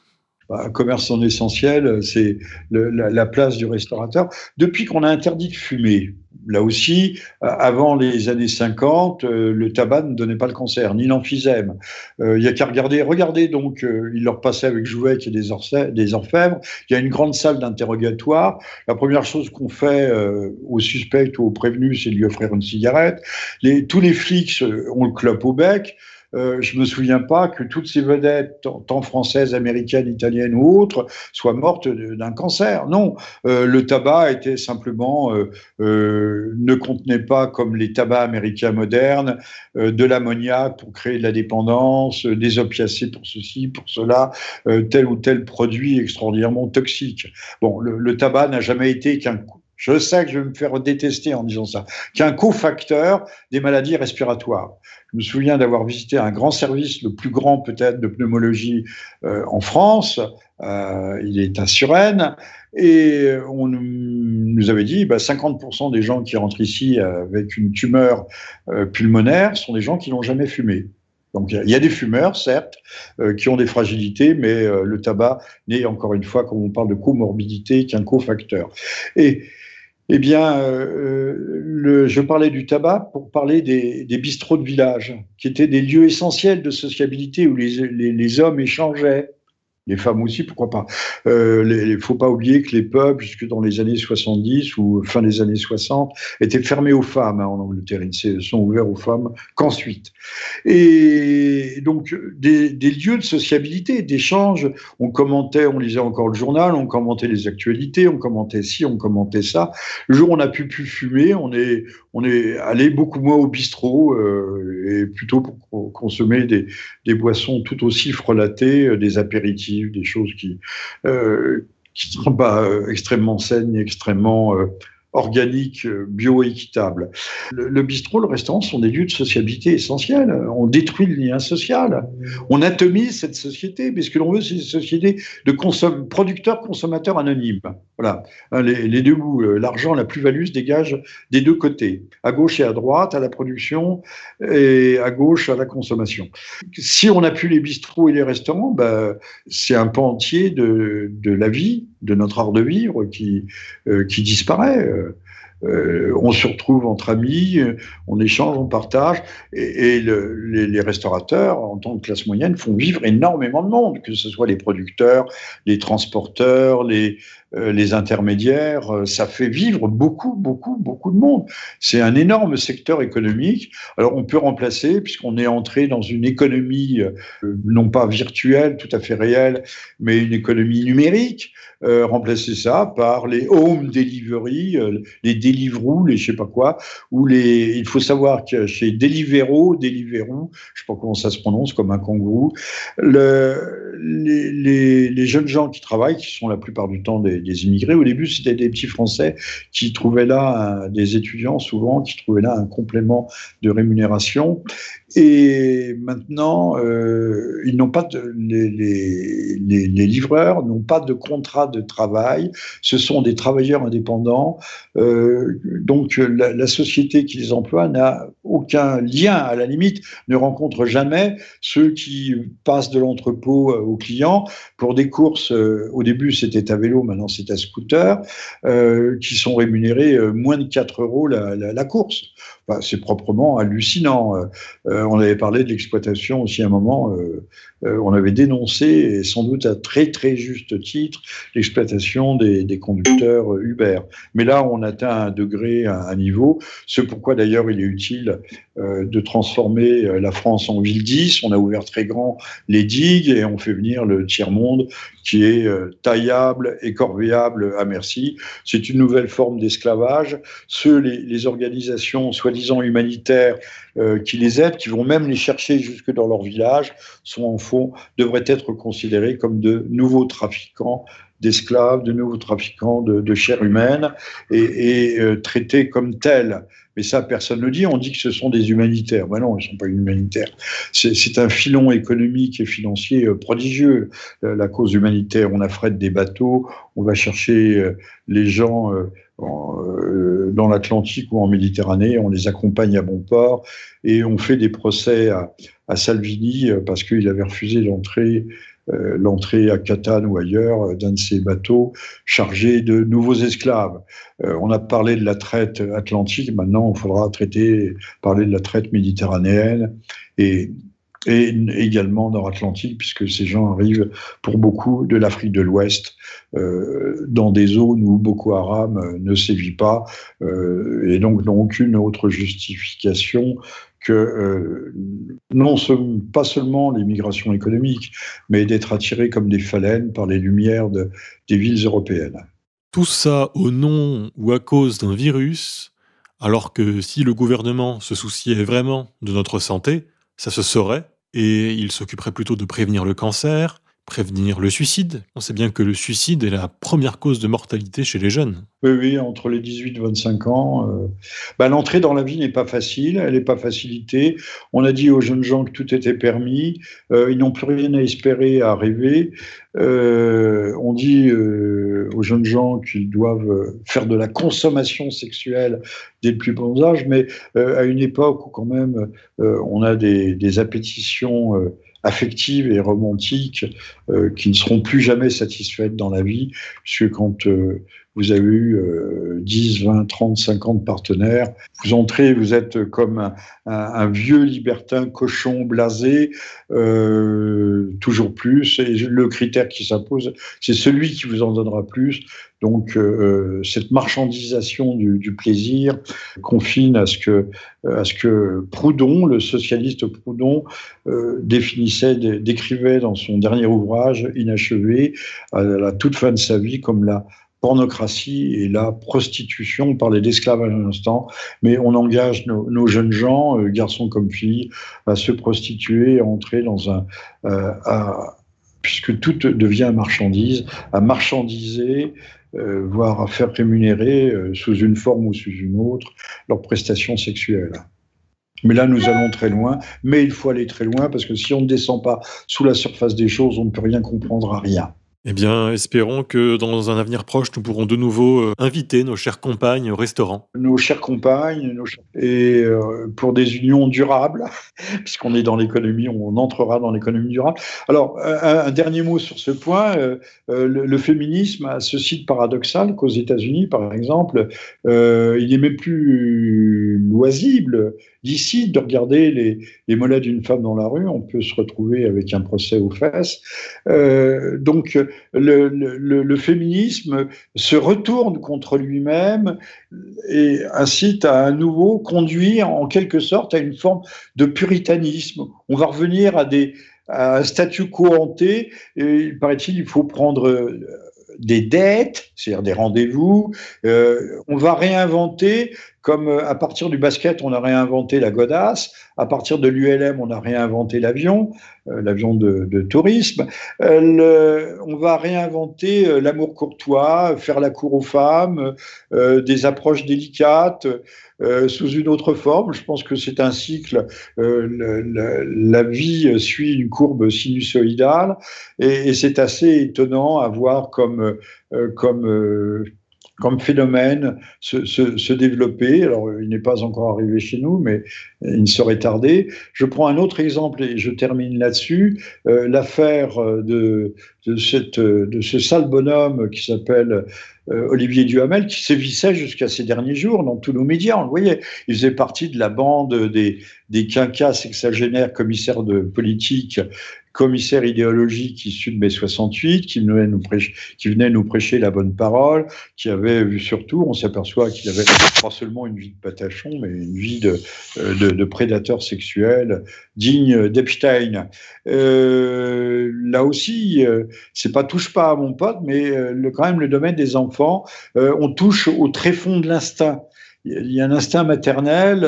Commerce en essentiel, c'est la place du restaurateur. Depuis qu'on a interdit de fumer, là aussi, avant les années 50, le tabac ne donnait pas le cancer, ni l'emphysème. Il n'y a qu'à regarder. Regardez donc, il leur passait avec Jouvet et des orfèvres. Il y a une grande salle d'interrogatoire. La première chose qu'on fait aux suspects ou aux prévenus, c'est de lui offrir une cigarette. Tous les flics ont le clope au bec. Je me souviens pas que toutes ces vedettes, tant françaises, américaines, italiennes ou autres, soient mortes d'un cancer. Non, le tabac était simplement ne contenait pas, comme les tabacs américains modernes, de l'ammoniac pour créer de la dépendance, des opiacés pour ceci, pour cela, tel ou tel produit extraordinairement toxique. Bon, le tabac n'a jamais été qu'un coup. Je sais que je vais me faire détester en disant ça, qu'un cofacteur des maladies respiratoires. Je me souviens d'avoir visité un grand service, le plus grand peut-être de pneumologie en France, il est à Suresnes, et on nous avait dit 50% des gens qui rentrent ici avec une tumeur pulmonaire sont des gens qui n'ont jamais fumé. Donc il y a des fumeurs, certes, qui ont des fragilités, mais le tabac n'est, encore une fois, quand on parle de comorbidité, qu'un cofacteur. Et Eh bien, je parlais du tabac pour parler des bistrots de village, qui étaient des lieux essentiels de sociabilité où les hommes échangeaient, les femmes aussi, pourquoi pas. Il ne faut pas oublier que les pubs, jusque dans les années 70 ou fin des années 60, étaient fermés aux femmes en Angleterre. Ils sont ouverts aux femmes qu'ensuite. Et donc, des lieux de sociabilité, d'échange. On commentait, on lisait encore le journal, on commentait les actualités, on commentait ci, on commentait ça. Le jour où on n'a plus pu fumer, on est allé beaucoup moins au bistrot et plutôt pour consommer des boissons tout aussi frelatées, des apéritifs, des choses qui ne sont pas extrêmement saines, extrêmement organiques, bio-équitables. Le bistrot, le restaurant sont des lieux de sociabilité essentiels. On détruit le lien social. On atomise cette société, mais ce que l'on veut, c'est une société de producteurs-consommateurs anonymes. Voilà, les deux bouts. L'argent, la plus-value se dégage des deux côtés, à gauche et à droite, à la production et à gauche à la consommation. Si on n'a plus les bistrots et les restaurants, c'est un pan entier de la vie, de notre art de vivre qui disparaît. On se retrouve entre amis, on échange, on partage, et les restaurateurs, en tant que classe moyenne, font vivre énormément de monde, que ce soit les producteurs, les transporteurs, les intermédiaires, ça fait vivre beaucoup de monde. C'est un énorme secteur économique. Alors on peut remplacer, puisqu'on est entré dans une économie non pas virtuelle, tout à fait réelle, mais une économie numérique, remplacer ça par les home delivery, les Deliveroo, les je sais pas quoi, ou les. Il faut savoir que chez Deliveroo, je sais pas comment ça se prononce, comme un kangourou, les jeunes gens qui travaillent, qui sont la plupart du temps des immigrés, au début c'était des petits Français qui trouvaient là, des étudiants souvent, qui trouvaient là un complément de rémunération. Et maintenant, ils n'ont pas les livreurs n'ont pas de contrat de travail. Ce sont des travailleurs indépendants. Donc la société qui les emploie n'a aucun lien, à la limite, ne rencontre jamais ceux qui passent de l'entrepôt aux clients pour des courses. Au début, c'était à vélo, maintenant c'est à scooter, qui sont rémunérés moins de 4 € la course. Bah, c'est proprement hallucinant. On avait parlé de l'exploitation aussi à un moment, on avait dénoncé, et sans doute à très juste titre, l'exploitation des conducteurs Uber. Mais là, on atteint un degré, un niveau, ce pourquoi d'ailleurs il est utile de transformer la France en ville 10. On a ouvert très grand les digues et on fait venir le tiers-monde qui est taillable et corvéable à merci. C'est une nouvelle forme d'esclavage. Les organisations soi-disant humanitaires qui les aident, qui vont même les chercher jusque dans leur village, sont en fond, devraient être considérés comme de nouveaux trafiquants d'esclaves, de nouveaux trafiquants de chair humaine, et traités comme tels. Mais ça, personne ne le dit. On dit que ce sont des humanitaires. Ben non, ils ne sont pas humanitaires. C'est un filon économique et financier prodigieux, la cause humanitaire. On affrète des bateaux, on va chercher les gens dans l'Atlantique ou en Méditerranée, on les accompagne à bon port, et on fait des procès à Salvini parce qu'il avait refusé l'entrée à Catane ou ailleurs d'un de ces bateaux chargés de nouveaux esclaves. On a parlé de la traite atlantique, maintenant il faudra parler de la traite méditerranéenne et également nord-atlantique, puisque ces gens arrivent pour beaucoup de l'Afrique de l'Ouest, dans des zones où Boko Haram ne sévit pas, et donc n'ont aucune autre justification que pas seulement l'immigration économique, mais d'être attirés comme des phalènes par les lumières des villes européennes. Tout ça au nom ou à cause d'un virus, alors que si le gouvernement se souciait vraiment de notre santé, ça se saurait, et il s'occuperait plutôt de prévenir le cancer, prévenir le suicide. On sait bien que le suicide est la première cause de mortalité chez les jeunes. Oui, entre les 18 et 25 ans. L'entrée dans la vie n'est pas facile, elle n'est pas facilitée. On a dit aux jeunes gens que tout était permis, ils n'ont plus rien à espérer, à rêver. On dit aux jeunes gens qu'ils doivent faire de la consommation sexuelle dès le plus bon âge, mais à une époque où quand même on a des appétitions affectives et romantiques qui ne seront plus jamais satisfaites dans la vie, puisque quand vous avez eu 10, 20, 30, 50 partenaires. Vous entrez, vous êtes comme un vieux libertin cochon blasé, toujours plus. Et le critère qui s'impose, c'est celui qui vous en donnera plus. Donc, cette marchandisation du plaisir confine à ce que Proudhon, le socialiste Proudhon, décrivait dans son dernier ouvrage inachevé, à la toute fin de sa vie, comme la pornocratie et la prostitution. On parlait d'esclavage à l'instant, mais on engage nos jeunes gens, garçons comme filles, à se prostituer, à entrer dans puisque tout devient marchandise, à marchandiser, voire à faire rémunérer, sous une forme ou sous une autre, leurs prestations sexuelles. Mais là, nous allons très loin, mais il faut aller très loin, parce que si on ne descend pas sous la surface des choses, on ne peut rien comprendre à rien. Eh bien, espérons que dans un avenir proche, nous pourrons de nouveau inviter nos chères compagnes au restaurant. Nos chères compagnes, pour des unions durables, puisqu'on est dans l'économie, on entrera dans l'économie durable. Alors, un dernier mot sur ce point, le féminisme a ce site paradoxal qu'aux États-Unis, par exemple, il n'est même plus loisible d'ici de regarder les mollets d'une femme dans la rue. On peut se retrouver avec un procès aux fesses. Donc, le féminisme se retourne contre lui-même et incite à nouveau conduire en quelque sorte à une forme de puritanisme. On va revenir à un statu quo hanté. Et, paraît-il, il faut prendre des dettes, c'est-à-dire des rendez-vous. On va réinventer, comme à partir du basket, on a réinventé la godasse, à partir de l'ULM, on a réinventé l'avion de tourisme, on va réinventer l'amour courtois, faire la cour aux femmes, des approches délicates, sous une autre forme. Je pense que c'est un cycle, la vie suit une courbe sinusoïdale, et c'est assez étonnant à voir comme phénomène se développer. Alors, il n'est pas encore arrivé chez nous, mais il ne saurait tarder. Je prends un autre exemple et je termine là-dessus. L'affaire de ce sale bonhomme qui s'appelle Olivier Duhamel, qui sévissait jusqu'à ces derniers jours dans tous nos médias, on le voyait. Il faisait partie de la bande des quinquas sexagénaires, commissaires de politique, commissaire idéologique issu de mai 68, qui venait nous prêcher la bonne parole, qui avait vu surtout, on s'aperçoit qu'il avait pas seulement une vie de patachon, mais une vie de prédateur sexuel digne d'Epstein. Là aussi, c'est pas touche pas à mon pote, mais quand même le domaine des enfants, on touche au tréfonds de l'instinct. Il y a un instinct maternel,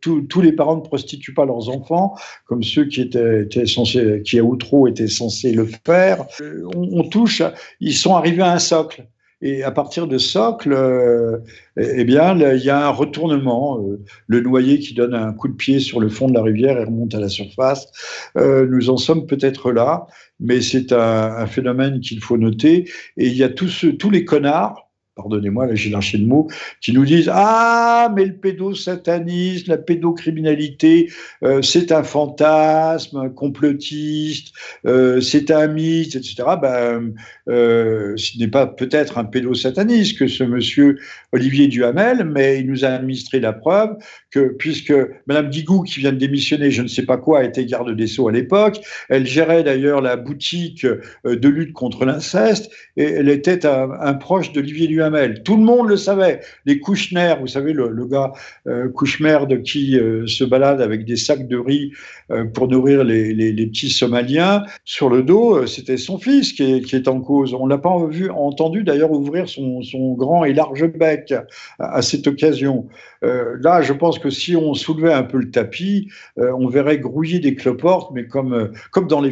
tous les parents ne prostituent pas leurs enfants, comme ceux qui à outraux étaient censés le faire. On touche, ils sont arrivés à un socle. Et à partir de socle, il y a un retournement. Le noyé qui donne un coup de pied sur le fond de la rivière et remonte à la surface. Nous en sommes peut-être là, mais c'est un phénomène qu'il faut noter. Et il y a tous les connards, pardonnez-moi, là j'ai lâché le mot, qui nous disent « Ah, mais le pédosatanisme, la pédocriminalité, c'est un fantasme, un complotiste, c'est un mythe, etc. » ce n'est pas peut-être un pédosataniste que ce monsieur Olivier Duhamel, mais il nous a administré la preuve que, puisque Mme Guigou, qui vient de démissionner, je ne sais pas quoi, était garde des Sceaux à l'époque, elle gérait d'ailleurs la boutique de lutte contre l'inceste, et elle était un proche d'Olivier Duhamel. Tout le monde le savait. Les Kouchner, vous savez, le gars Kouchmerde qui se balade avec des sacs de riz pour nourrir les petits Somaliens, sur le dos, c'était son fils qui est en cause. On ne l'a pas entendu d'ailleurs ouvrir son grand et large bec à cette occasion. Là, je pense que si on soulevait un peu le tapis, on verrait grouiller des cloportes, mais comme dans les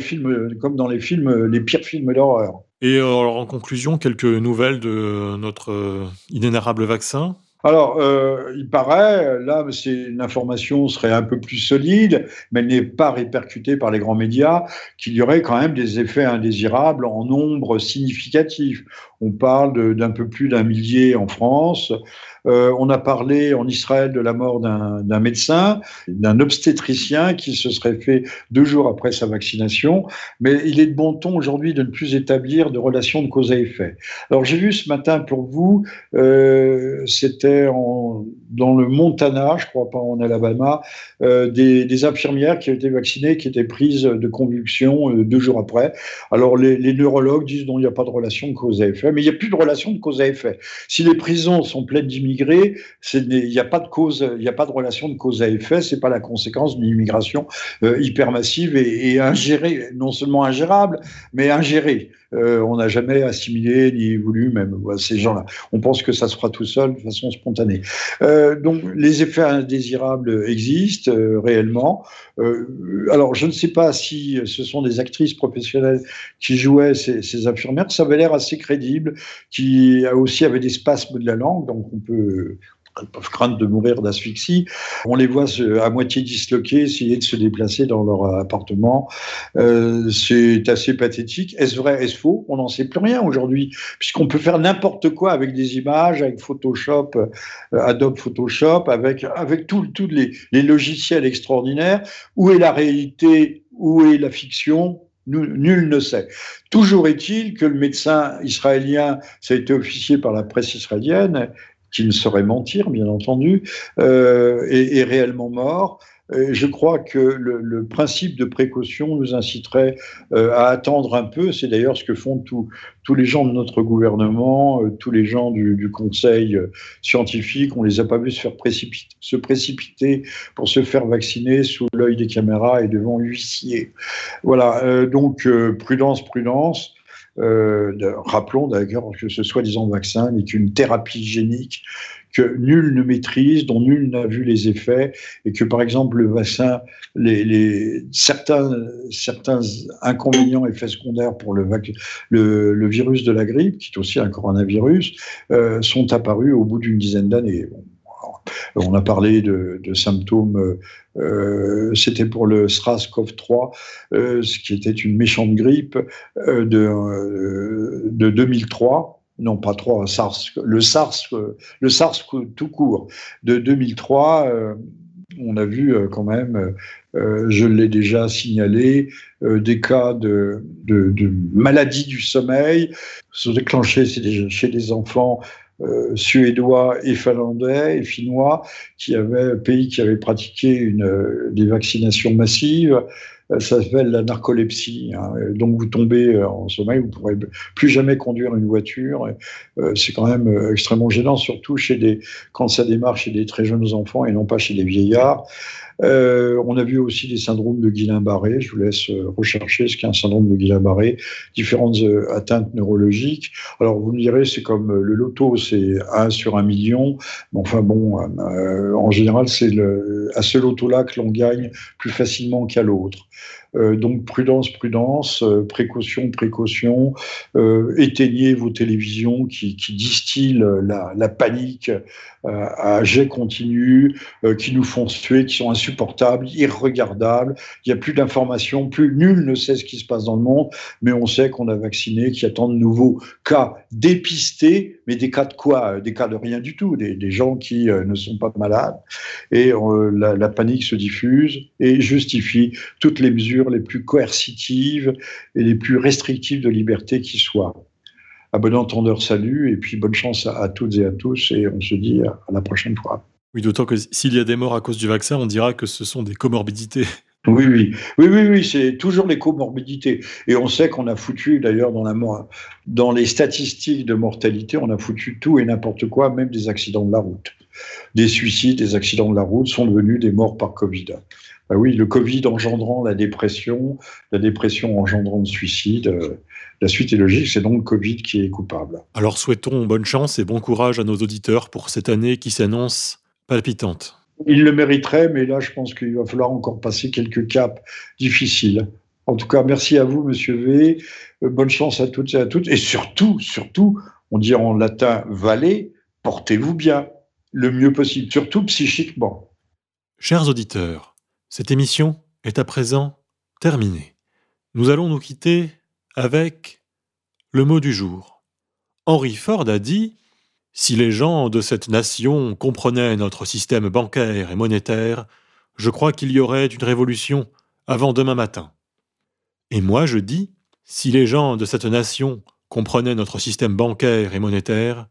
pires films d'horreur. Et alors, en conclusion, quelques nouvelles de notre inénarrable vaccin Alors, il paraît, là, c'est une information serait un peu plus solide, mais elle n'est pas répercutée par les grands médias, qu'il y aurait quand même des effets indésirables en nombre significatif. On parle d'un peu plus d'1 millier en France. On a parlé en Israël de la mort d'un médecin, d'un obstétricien qui se serait fait 2 jours après sa vaccination. Mais il est de bon ton aujourd'hui de ne plus établir de relation de cause à effet. Alors, j'ai vu ce matin pour vous, c'était dans le Montana, je crois pas en Alabama, des infirmières qui ont été vaccinées, qui étaient prises de convulsions 2 jours après. Alors les neurologues disent non, il n'y a pas de relation de cause à effet, mais il n'y a plus de relation de cause à effet. Si les prisons sont pleines d'immigrés, il n'y a pas de cause, il n'y a pas de relation de cause à effet, c'est pas la conséquence d'une immigration hypermassive et ingérée, non seulement ingérable, mais ingérée. On n'a jamais assimilé ni voulu même ces gens-là. On pense que ça se fera tout seul de façon spontanée. Donc les effets indésirables existent réellement. Alors je ne sais pas si ce sont des actrices professionnelles qui jouaient ces infirmières. Ça avait l'air assez crédible, qui aussi avaient des spasmes de la langue, donc on peut craindre de mourir d'asphyxie. On les voit à moitié disloqués, essayer de se déplacer dans leur appartement. C'est assez pathétique. Est-ce vrai, est-ce faux? On n'en sait plus rien aujourd'hui, puisqu'on peut faire n'importe quoi avec des images, avec Photoshop, Adobe Photoshop, avec tous les logiciels extraordinaires. Où est la réalité? Où est la fiction? Nul ne sait. Toujours est-il que le médecin israélien, ça a été officié par la presse israélienne, qui ne saurait mentir, bien entendu, est réellement mort. Et je crois que le principe de précaution nous inciterait à attendre un peu. C'est d'ailleurs ce que font tous les gens de notre gouvernement, tous les gens du conseil scientifique. On ne les a pas vus se précipiter pour se faire vacciner sous l'œil des caméras et devant l'huissier. Voilà, donc prudence, prudence. Rappelons d'ailleurs que ce soi-disant vaccin n'est qu'une thérapie génique que nul ne maîtrise, dont nul n'a vu les effets, et que par exemple le vaccin, certains inconvénients, effets secondaires pour le virus de la grippe, qui est aussi un coronavirus, sont apparus au bout d'une dizaine d'années. Bon. On a parlé de symptômes, c'était pour le SRAS-CoV-3, ce qui était une méchante grippe de 2003. Non, pas 3, SARS, le SARS tout court. De 2003, on a vu quand même, je l'ai déjà signalé, des cas de maladie du sommeil se déclenchaient chez des enfants suédois et finlandais et finnois, pays qui avaient pratiqué des vaccinations massives. Ça s'appelle la narcolepsie, hein. Donc vous tombez en sommeil, vous ne pourrez plus jamais conduire une voiture. C'est quand même extrêmement gênant, surtout quand ça démarre chez des très jeunes enfants et non pas chez des vieillards. On a vu aussi des syndromes de Guillain-Barré. Je vous laisse rechercher ce qu'est un syndrome de Guillain-Barré, différentes atteintes neurologiques. Alors vous me direz, c'est comme le loto, c'est 1 sur 1 million. Mais enfin bon, en général, c'est à ce loto-là que l'on gagne plus facilement qu'à l'autre. Donc prudence, prudence, précaution, précaution, éteignez vos télévisions qui distillent la panique à jet continu, qui nous font suer, qui sont insupportables, irregardables. Il n'y a plus d'informations, nul ne sait ce qui se passe dans le monde, mais on sait qu'on a vacciné, qu'il y a tant de nouveaux cas dépistés, mais des cas de quoi? Des cas de rien du tout, des gens qui ne sont pas malades, et la panique se diffuse et justifie toutes les mesures les plus coercitives et les plus restrictives de liberté qui soient. À bon entendeur, salut, et puis bonne chance à toutes et à tous, et on se dit à la prochaine fois. Oui, d'autant que s'il y a des morts à cause du vaccin, on dira que ce sont des comorbidités. Oui, oui, oui, oui, oui, c'est toujours les comorbidités. Et on sait qu'on a foutu, d'ailleurs, dans les statistiques de mortalité, on a foutu tout et n'importe quoi, même des accidents de la route. Des suicides, des accidents de la route sont devenus des morts par Covid. Ben oui, le Covid engendrant la dépression engendrant le suicide, la suite est logique, c'est donc le Covid qui est coupable. Alors souhaitons bonne chance et bon courage à nos auditeurs pour cette année qui s'annonce palpitante. Ils le mériteraient, mais là je pense qu'il va falloir encore passer quelques caps difficiles. En tout cas, merci à vous, Monsieur V, bonne chance à toutes et à toutes, et surtout, surtout, on dit en latin « valez », portez-vous bien. le mieux possible, surtout psychiquement. Chers auditeurs, cette émission est à présent terminée. Nous allons nous quitter avec le mot du jour. Henry Ford a dit « Si les gens de cette nation comprenaient notre système bancaire et monétaire, je crois qu'il y aurait une révolution avant demain matin. » Et moi je dis « Si les gens de cette nation comprenaient notre système bancaire et monétaire,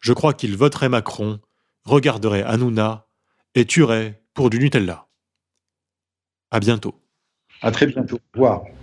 je crois qu'ils voteraient Macron, regarderaient Hanouna et tueraient pour du Nutella. » À bientôt. À très bientôt. Au revoir.